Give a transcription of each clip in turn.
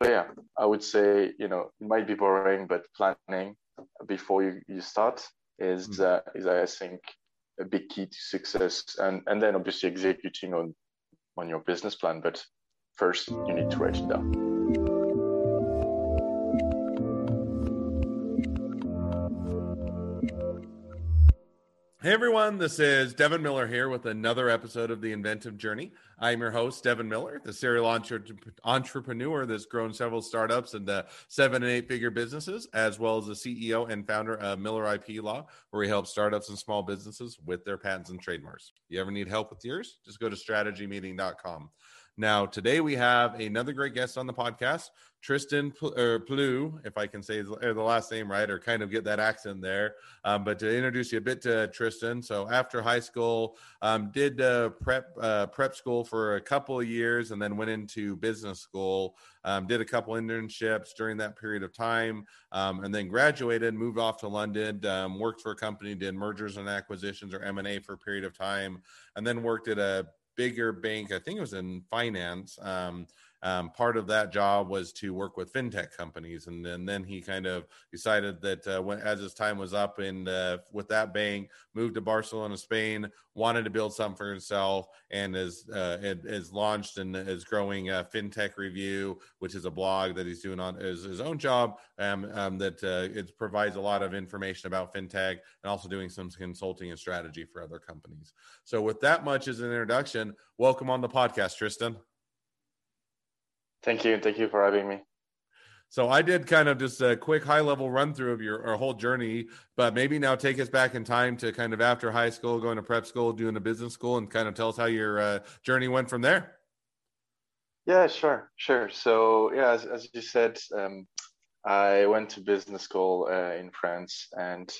So yeah, I would say, you know, it might be boring, but planning before you start is I think a big key to success, and then obviously executing on your business plan. But first, you need to write it down. Hey everyone, this is Devin Miller here with another episode of The Inventive Journey. I'm your host, Devin Miller, the serial entrepreneur that's grown several startups into 7- and 8-figure businesses, as well as the CEO and founder of Miller IP Law, where we help startups and small businesses with their patents and trademarks. You ever need help with yours? Just go to strategymeeting.com. Now, today we have another great guest on the podcast, Tristan Pelloux, if I can say the last name right, or kind of get that accent there. But to introduce you a bit to Tristan, so after high school, did prep school for a couple of years, and then went into business school. Did a couple internships during that period of time, and then graduated, moved off to London, worked for a company, did mergers and acquisitions or M&A for a period of time, and then worked at a bigger bank. I think it was in finance. Part of that job was to work with fintech companies, and then he kind of decided that as his time was up and with that bank, moved to Barcelona, Spain, wanted to build something for himself, and is launched and is growing FinTech Review, which is a blog that he's doing on his own job, that it provides a lot of information about fintech, and also doing some consulting and strategy for other companies. So with that much as an introduction, welcome on the podcast, Tristan. Thank you for having me. So I did kind of just a quick high-level run-through of your whole journey, but maybe now take us back in time to kind of after high school, going to prep school, doing a business school, and kind of tell us how your journey went from there. Yeah, sure. So yeah, as you said, I went to business school in France, and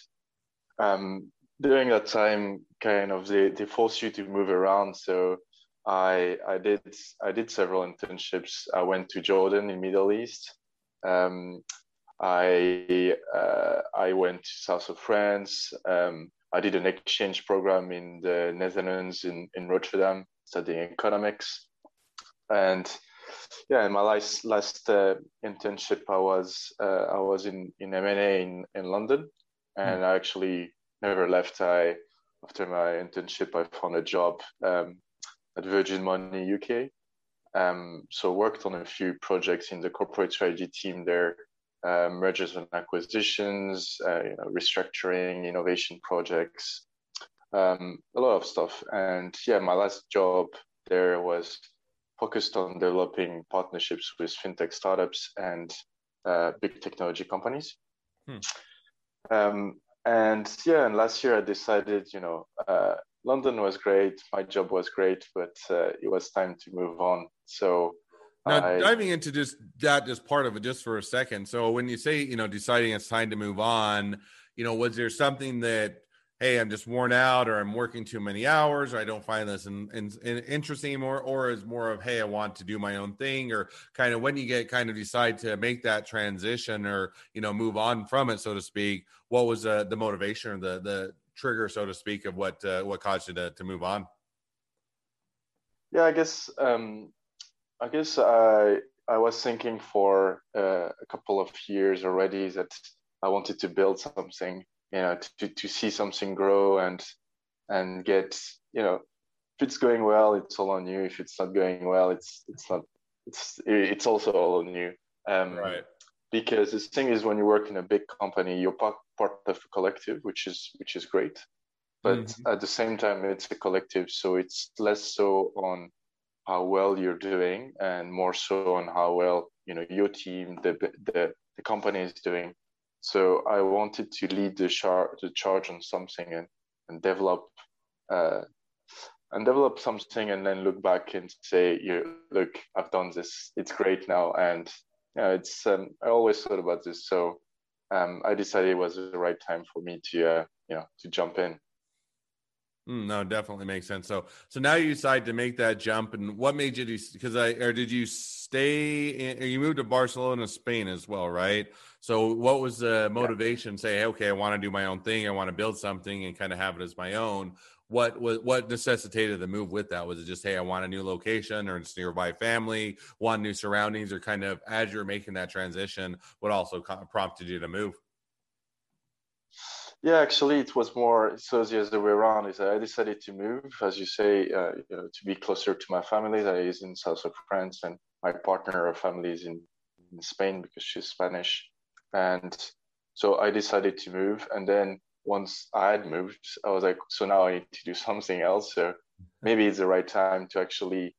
during that time, kind of they force you to move around, so. I did several internships. I went to Jordan in Middle East. I went to south of France. I did an exchange program in the Netherlands in Rotterdam, studying economics. And yeah, in my last internship, I was in M&A in London, and I actually never left. After my internship, I found a job. At Virgin Money UK. So worked on a few projects in the corporate strategy team there, mergers and acquisitions, restructuring, innovation projects, a lot of stuff. And yeah, my last job there was focused on developing partnerships with fintech startups and big technology companies. And last year I decided, London was great. My job was great, but it was time to move on. So now diving into just part of it just for a second. So when you say, deciding it's time to move on, was there something that, hey, I'm just worn out, or I'm working too many hours, or I don't find this interesting anymore, or is more of, hey, I want to do my own thing, or kind of when you decide to make that transition or, move on from it, so to speak, what was the motivation or the trigger, so to speak, of what caused you to move on? Yeah, I guess I was thinking for a couple of years already that I wanted to build something, to see something grow and get, if it's going well, it's all on you. If it's not going well, it's also all on you. Right. Because the thing is, when you work in a big company, you're part of a collective, which is great. But at the same time, it's a collective, so it's less so on how well you're doing and more so on how well, your team, the company is doing. So I wanted to lead the charge on something and develop something, and then look back and say, look, I've done this. It's great now. And it's I always thought about this, so I decided it was the right time for me to jump in. No, definitely makes sense. So now you decide to make that jump, and what made you do? Did you stay? You moved to Barcelona, Spain, as well, right? So what was the motivation? Yeah. Say, hey, okay, I want to do my own thing. I want to build something and kind of have it as my own. what necessitated the move with that? Was it just, hey, I want a new location, or it's nearby family, want new surroundings, or kind of as you're making that transition, what also prompted you to move? Yeah, actually, it was more, so the other way around is I decided to move, as you say, to be closer to my family that is in south of France, and my partner, her family is in Spain because she's Spanish. And so I decided to move. And then once I had moved, I was like, so now I need to do something else. So maybe it's the right time to actually,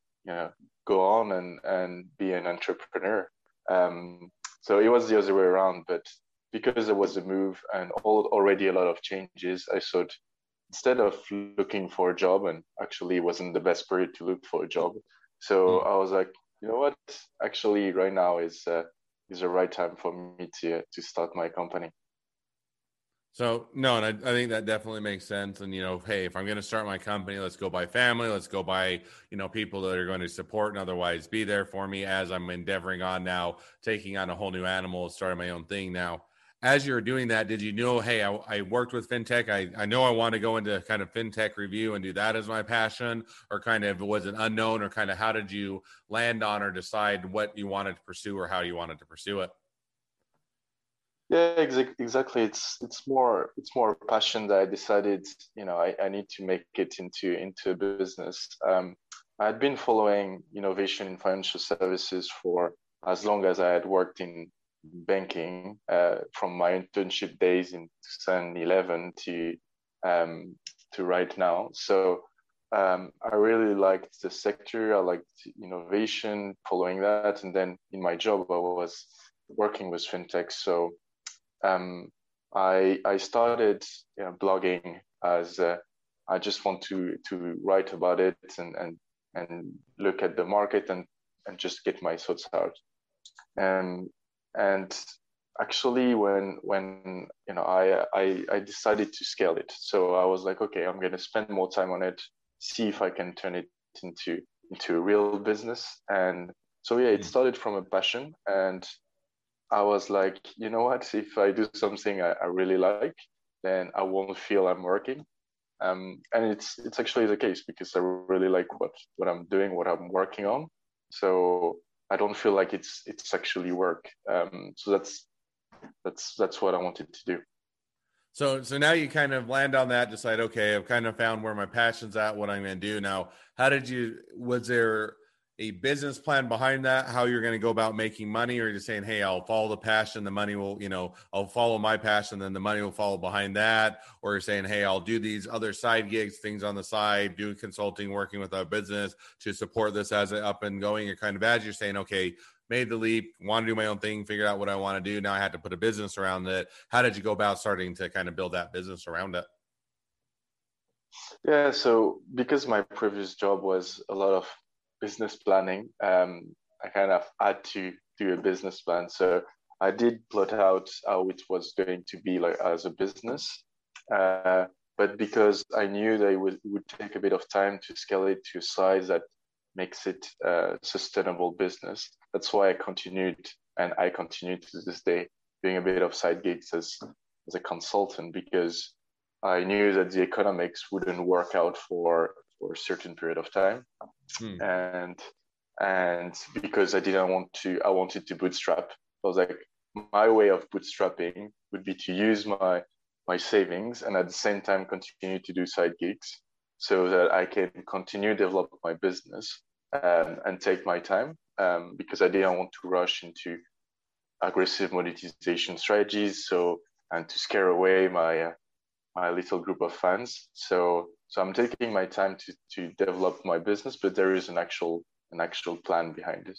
go on and be an entrepreneur. So it was the other way around, but because there was a move and already a lot of changes, I thought instead of looking for a job, and actually it wasn't the best period to look for a job. So I was like, you know what? Actually, right now is the right time for me to start my company. So no, and I think that definitely makes sense. And, hey, if I'm going to start my company, let's go by family. Let's go by, people that are going to support and otherwise be there for me as I'm endeavoring on now, taking on a whole new animal, starting my own thing now. As you're doing that, did you know, hey, I worked with FinTech. I know I want to go into kind of FinTech review and do that as my passion, or kind of was it unknown, or kind of how did you land on or decide what you wanted to pursue or how you wanted to pursue it? Yeah, exactly. It's more passion that I decided, I need to make it into a business. I'd been following innovation in financial services for as long as I had worked in banking, from my internship days in 2011 to right now. So I really liked the sector. I liked innovation, following that, and then in my job I was working with fintech. So I started blogging as I just want to write about it and look at the market and just get my thoughts out. And actually, when I decided to scale it. So I was like, okay, I'm going to spend more time on it, see if I can turn it into a real business. And so yeah, it started from a passion, and I was like, you know what? If I do something I really like, then I won't feel I'm working. And it's actually the case, because I really like what I'm doing, what I'm working on. So I don't feel like it's actually work. So that's what I wanted to do. So now you kind of land on that, decide, okay, I've kind of found where my passion's at, what I'm going to do now. Was there a business plan behind that, how you're going to go about making money, or just saying, hey, I'll follow the passion, the money will, I'll follow my passion, then the money will follow behind that? Or you're saying, hey, I'll do these other side gigs, things on the side, doing consulting, working with our business to support this as it up and going, or kind of as you're saying, okay, made the leap, want to do my own thing, figured out what I want to do. Now I had to put a business around it. How did you go about starting to kind of build that business around it? Yeah. So because my previous job was a lot of business planning, I kind of had to do a business plan. So I did plot out how it was going to be like as a business. But because I knew that it would take a bit of time to scale it to a size that makes it a sustainable business, that's why I continued, and I continue to this day, doing a bit of side gigs as a consultant, because I knew that the economics wouldn't work out for a certain period of time. And because I wanted to bootstrap. I was like, my way of bootstrapping would be to use my savings and at the same time continue to do side gigs, so that I can continue to develop my business and take my time, because I didn't want to rush into aggressive monetization strategies. So, and to scare away my little group of fans. So I'm taking my time to develop my business, but there is an actual plan behind it.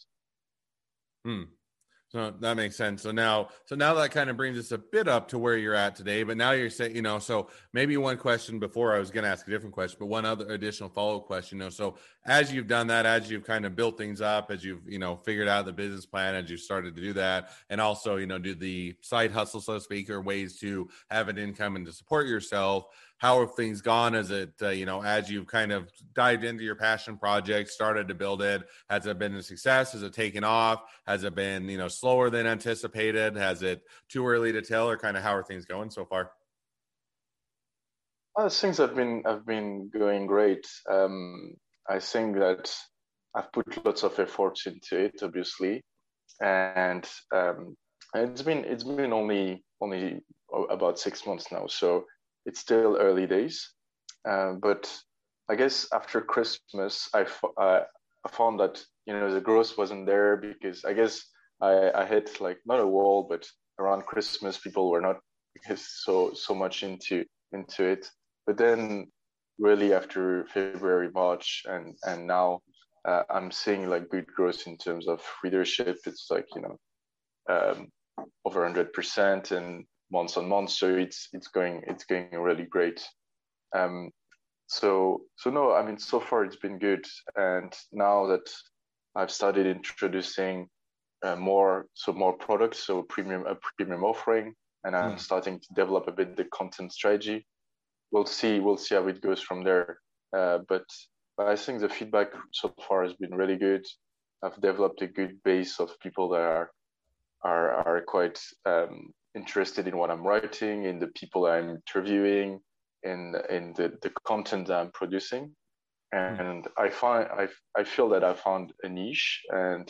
So that makes sense. So now that kind of brings us a bit up to where you're at today, but now you're saying, so maybe one question before, I was going to ask a different question, but one other additional follow-up question, so as you've done that, as you've kind of built things up, as you've, figured out the business plan, as you started to do that, and also, do the side hustle, so to speak, or ways to have an income and to support yourself, how have things gone? Is it, as you've kind of dived into your passion project, started to build it, has it been a success? Has it taken off? Has it been, slower than anticipated? Has it too early to tell, or kind of how are things going so far? Things have been going great. I think that I've put lots of effort into it, obviously, and it's been only about 6 months now, so it's still early days. But I guess after Christmas, I found that the growth wasn't there, because I guess I hit like not a wall, but around Christmas people were not so much into it. But then really after February, March, and now I'm seeing like good growth in terms of readership. It's like over 100% and months on months. So it's going really great. So no, I mean, so far it's been good. And now that I've started introducing more products, so a premium offering, and I'm starting to develop a bit the content strategy. We'll see how it goes from there. But I think the feedback so far has been really good. I've developed a good base of people that are quite interested in what I'm writing, in the people I'm interviewing, in the content that I'm producing, and I feel that I found a niche, and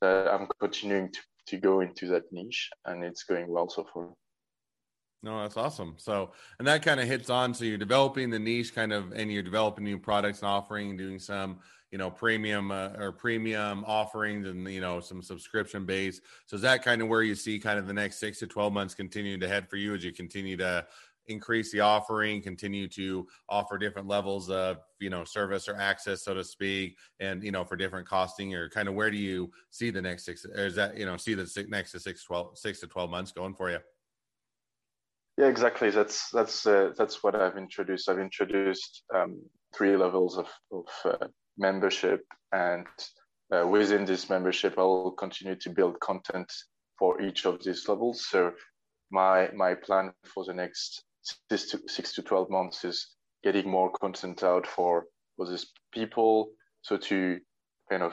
that I'm continuing to go into that niche, and it's going well so far. No, that's awesome. So, and that kind of hits on. So you're developing the niche, kind of, and you're developing new products and offering, doing some, premium premium offerings, and some subscription base. So is that kind of where you see kind of the next 6 to 12 months continuing to head for you as you continue to increase the offering, continue to offer different levels of service or access, so to speak, and for different costing? Or kind of where do you see the next six? Or is that see the next 6 to 12 months going for you? Yeah, exactly. That's what I've introduced. I've introduced 3 levels of membership, and within this membership, I will continue to build content for each of these levels. So my plan for the next 6 to 12 months is getting more content out for these people, so to kind of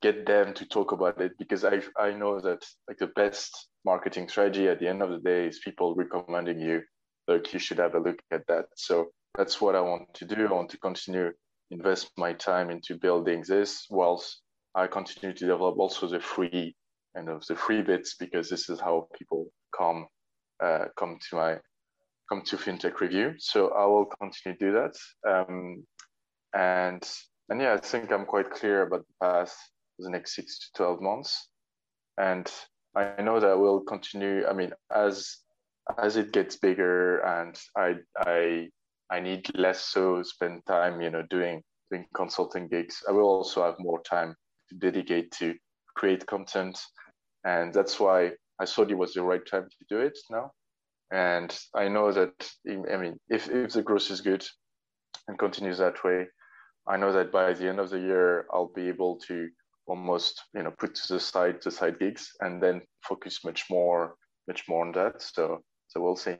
get them to talk about it, because I know that like the best marketing strategy at the end of the day is people recommending you, like, you should have a look at that. So that's what I want to do. I want to continue invest my time into building this, whilst I continue to develop also the free and of the free bits, because this is how people come to FinTech Review. So I will continue to do that. And yeah, I think I'm quite clear about the path for the next 6 to 12 months. And I know that I will continue. I mean, as it gets bigger, and I need less so spend time, doing consulting gigs, I will also have more time to dedicate to create content. And that's why I thought it was the right time to do it now. And I know that, I mean, if the growth is good and continues that way, I know that by the end of the year, I'll be able to almost, put to the side gigs, and then focus much more on that. So we'll see.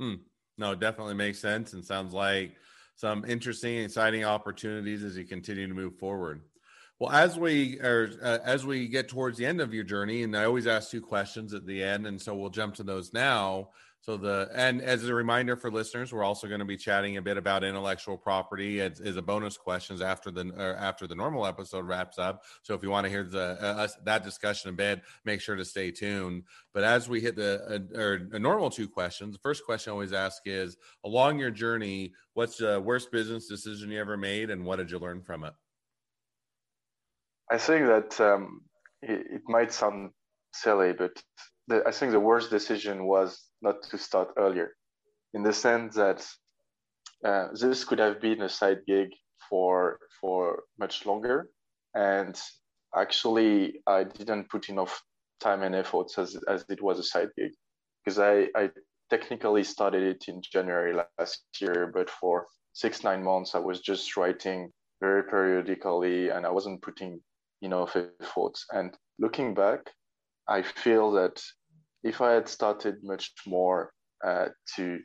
No, it definitely makes sense, and sounds like some interesting, exciting opportunities as you continue to move forward. Well, as we get towards the end of your journey, and I always ask 2 questions at the end, and so we'll jump to those now. And as a reminder for listeners, we're also going to be chatting a bit about intellectual property as a bonus questions after the normal episode wraps up. So if you want to hear that discussion a bit, make sure to stay tuned. But as we hit the normal 2 questions, the first question I always ask is, along your journey, what's the worst business decision you ever made, and what did you learn from it? I think that it might sound silly, but I think the worst decision was not to start earlier, in the sense that this could have been a side gig for much longer, and actually I didn't put enough time and efforts as it was a side gig, because I technically started it in January last year, but for 6-9 months I was just writing very periodically, and I wasn't putting enough efforts. And looking back, I feel that if I had started much more to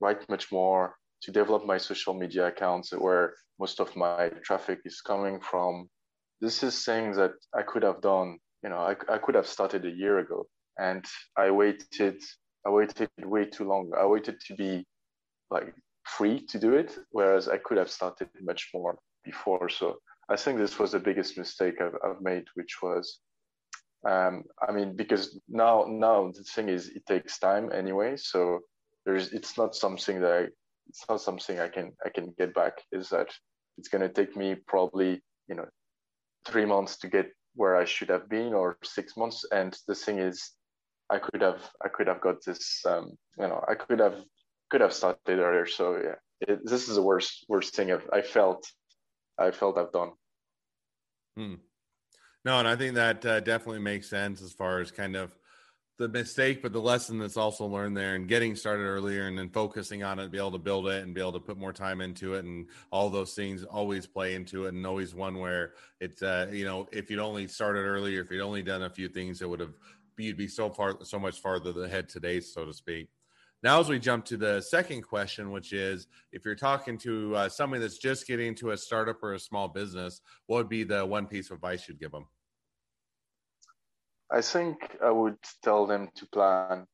write much more, to develop my social media accounts where most of my traffic is coming from, this is things that I could have done. I could have started a year ago, and I waited way too long. I waited to be like free to do it, whereas I could have started much more before. So I think this was the biggest mistake I've made, which was, I mean, because now the thing is, it takes time anyway. So it's not something I can get back. Is that it's going to take me probably 3 months to get where I should have been, or 6 months. And the thing is, I could have got this. I could have started earlier. So yeah, this is the worst thing I felt I've done. No, and I think that definitely makes sense as far as kind of the mistake, but the lesson that's also learned there, and getting started earlier, and then focusing on it, be able to build it and be able to put more time into it. And all those things always play into it, and always one where it's, if you'd only started earlier, if you'd only done a few things, you'd be so much farther ahead today, so to speak. Now, as we jump to the second question, which is, if you're talking to somebody that's just getting into a startup or a small business, what would be the one piece of advice you'd give them? I think I would tell them to plan.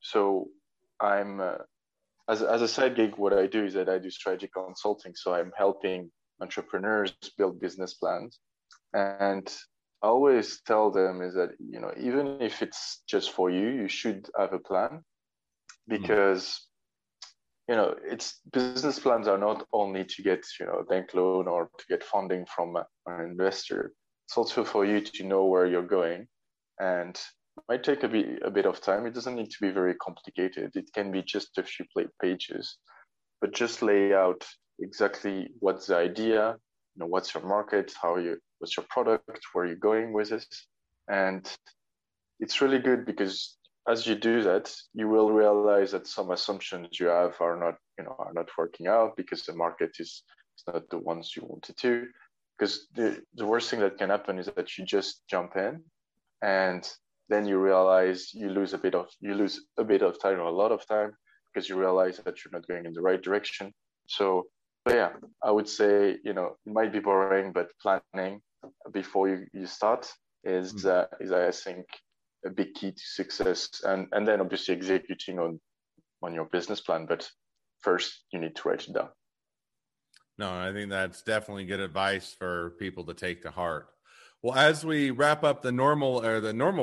So I'm, as a side gig, what I do is that I do strategy consulting. So I'm helping entrepreneurs build business plans. And I always tell them is that, even if it's just for you, you should have a plan. Because, it's business plans are not only to get, a bank loan or to get funding from an investor. It's also for you to know where you're going. And it might take a bit of time. It doesn't need to be very complicated. It can be just a few pages, but just lay out exactly what's the idea, what's your market, what's your product, where you're going with this. And it's really good because as you do that, you will realize that some assumptions you have are not working out because the market is not the ones you wanted to. Because the worst thing that can happen is that you just jump in, and then you realize you lose a bit of time or a lot of time because you realize that you're not going in the right direction. So, yeah, I would say it might be boring, but planning before you start is I think a big key to success, and then obviously executing on your business plan, but first you need to write it down. No, I think that's definitely good advice for people to take to heart. Well, as we wrap up the normal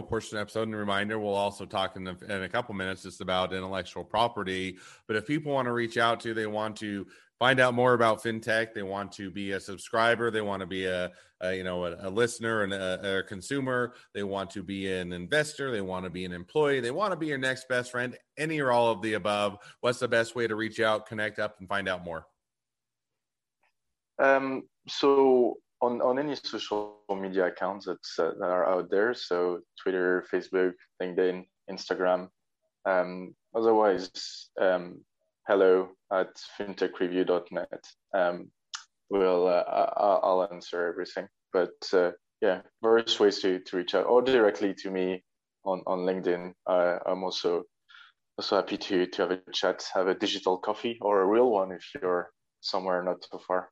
portion of the episode, and a reminder, we'll also talk in a couple minutes just about intellectual property. But if people want to reach out to you, they want to find out more about fintech, they want to be a subscriber, they want to be a listener and a consumer, they want to be an investor, they want to be an employee, they want to be your next best friend, any or all of the above, what's the best way to reach out, connect up, and find out more? So on any social media accounts that are out there, so Twitter, Facebook, LinkedIn, Instagram, otherwise, hello@fintechreview.net. I'll answer everything. But various ways to reach out, or directly to me on LinkedIn. I'm also happy to have a chat, have a digital coffee or a real one if you're somewhere not too far.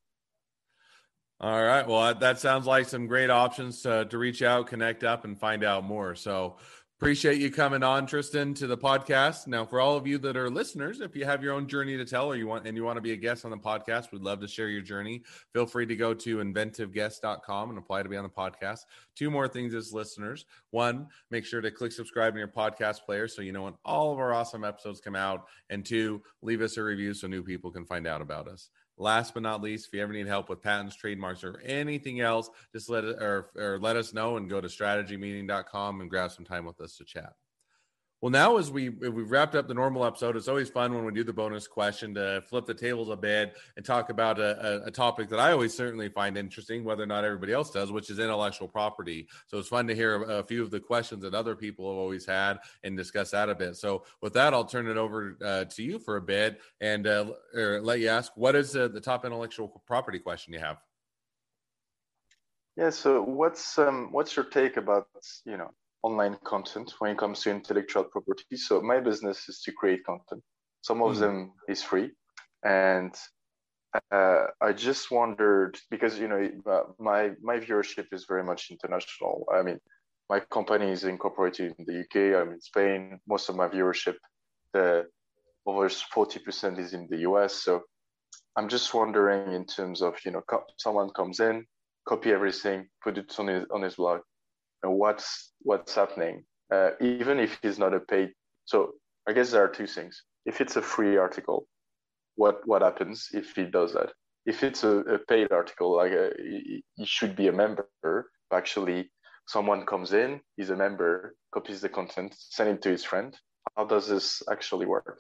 All right. Well, that sounds like some great options to reach out, connect up, and find out more. So appreciate you coming on, Tristan, to the podcast. Now, for all of you that are listeners, if you have your own journey to tell, or you want to be a guest on the podcast, we'd love to share your journey. Feel free to go to inventiveguest.com and apply to be on the podcast. Two more things as listeners. One, make sure to click subscribe in your podcast player so you know when all of our awesome episodes come out. And two, leave us a review so new people can find out about us. Last but not least, if you ever need help with patents, trademarks, or anything else, just let us know and go to strategymeeting.com and grab some time with us to chat. Well, now as we've wrapped up the normal episode, it's always fun when we do the bonus question to flip the tables a bit and talk about a topic that I always certainly find interesting, whether or not everybody else does, which is intellectual property. So it's fun to hear a few of the questions that other people have always had and discuss that a bit. So with that, I'll turn it over to you for a bit and let you ask, what is the top intellectual property question you have? Yeah, so what's your take about, online content when it comes to intellectual property? So my business is to create content. Some of them is free, and I just wondered because my viewership is very much international. I mean, my company is incorporated in the UK. I'm in Spain. Most of my viewership, the over 40% is in the US. So I'm just wondering, in terms of, you know, someone comes in, copy everything, put it on his blog, and what's happening? Even if it's not a paid. So I guess there are two things. If it's a free article, what happens if he does that? If it's a paid article, like you should be a member. Actually, someone comes in, is a member, copies the content, send it to his friend. How does this actually work?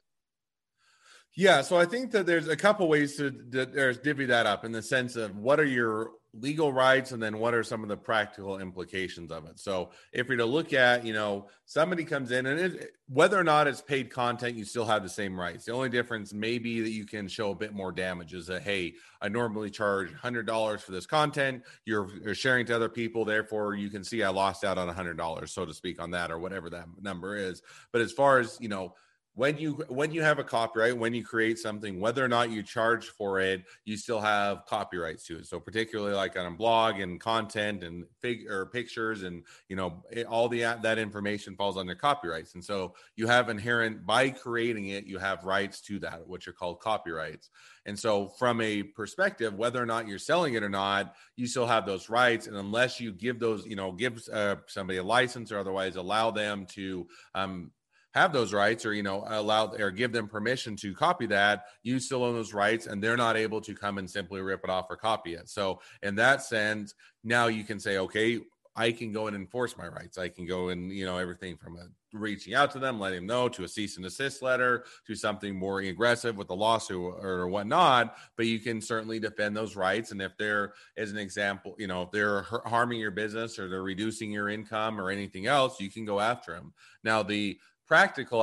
Yeah, so I think that there's a couple ways to divvy that up, in the sense of what are your legal rights and then what are some of the practical implications of it. So if you're to look at, you know, somebody comes in and whether or not it's paid content, you still have the same rights. The only difference may be that you can show a bit more damages. That, hey, I normally charge $100 for this content. You're sharing to other people. Therefore, you can see I lost out on $100, so to speak, on that, or whatever that number is. But as far as, you know, when you have a copyright, when you create something, whether or not you charge for it, you still have copyrights to it. So particularly like on a blog and content and pictures and, you know, all that information falls under copyrights. And so you have inherent, by creating it, you have rights to that, which are called copyrights. And so from a perspective, whether or not you're selling it or not, you still have those rights. And unless you give those, you know, give somebody a license or otherwise allow them to, have those rights, or, you know, allow or give them permission to copy that, you still own those rights, and they're not able to come and simply rip it off or copy it. So in that sense, now you can say, okay, I can go and enforce my rights. I can go and, you know, everything from reaching out to them, letting them know, to a cease and desist letter, to something more aggressive with the lawsuit or whatnot. But you can certainly defend those rights. And if they're, as an example, you know, if they're harming your business or they're reducing your income or anything else, you can go after them. Now, the practical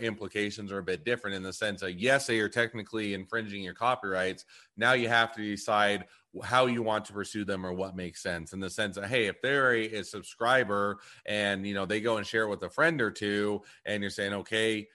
implications are a bit different, in the sense that, yes, they are technically infringing your copyrights. Now you have to decide how you want to pursue them, or what makes sense, in the sense that, hey, if they're a subscriber and, you know, they go and share it with a friend or two, and you're saying, okay,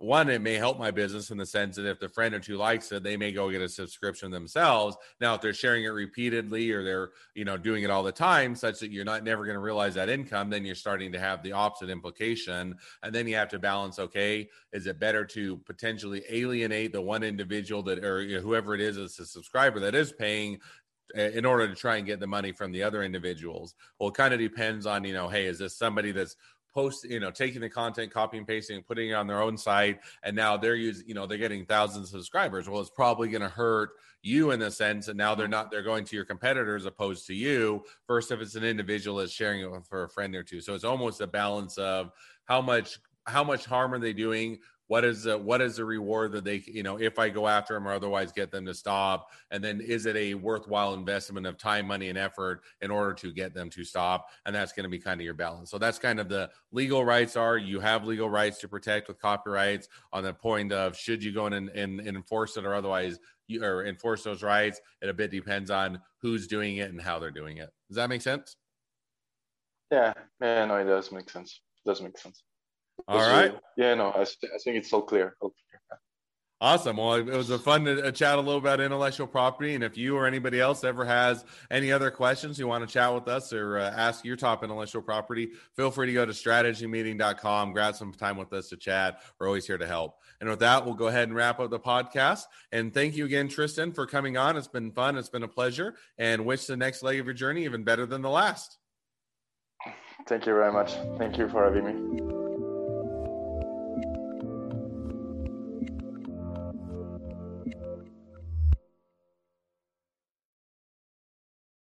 one, it may help my business in the sense that if the friend or two likes it, they may go get a subscription themselves. Now, if they're sharing it repeatedly, or they're, you know, doing it all the time, such that you're not never going to realize that income, then you're starting to have the opposite implication. And then you have to balance, okay, is it better to potentially alienate the one individual that, or, you know, whoever it is as a subscriber that is paying, in order to try and get the money from the other individuals? Well, it kind of depends on, you know, hey, is this somebody that's post, you know, taking the content, copying, pasting, and putting it on their own site, and now they're using, you know, they're getting thousands of subscribers. Well, it's probably going to hurt you in the sense that now they're going to your competitors opposed to you. First, if it's an individual that's sharing it for a friend or two, so it's almost a balance of how much harm are they doing. What is the reward that they, you know, if I go after them or otherwise get them to stop? And then is it a worthwhile investment of time, money, and effort in order to get them to stop? And that's going to be kind of your balance. So that's kind of the legal rights are. You have legal rights to protect with copyrights on the point of, should you go in and enforce it, or otherwise or enforce those rights? It a bit depends on who's doing it and how they're doing it. Does that make sense? Yeah, no, it does make sense. It does make sense. All right. Yeah, no, I think it's all clear. Awesome. Well, it was a fun to chat a little about intellectual property. And if you or anybody else ever has any other questions, you want to chat with us or ask your top intellectual property, feel free to go to strategymeeting.com, grab some time with us to chat. We're always here to help. And with that, we'll go ahead and wrap up the podcast. And thank you again, Tristan, for coming on. It's been fun. It's been a pleasure. And wish the next leg of your journey even better than the last. Thank you very much. Thank you for having me.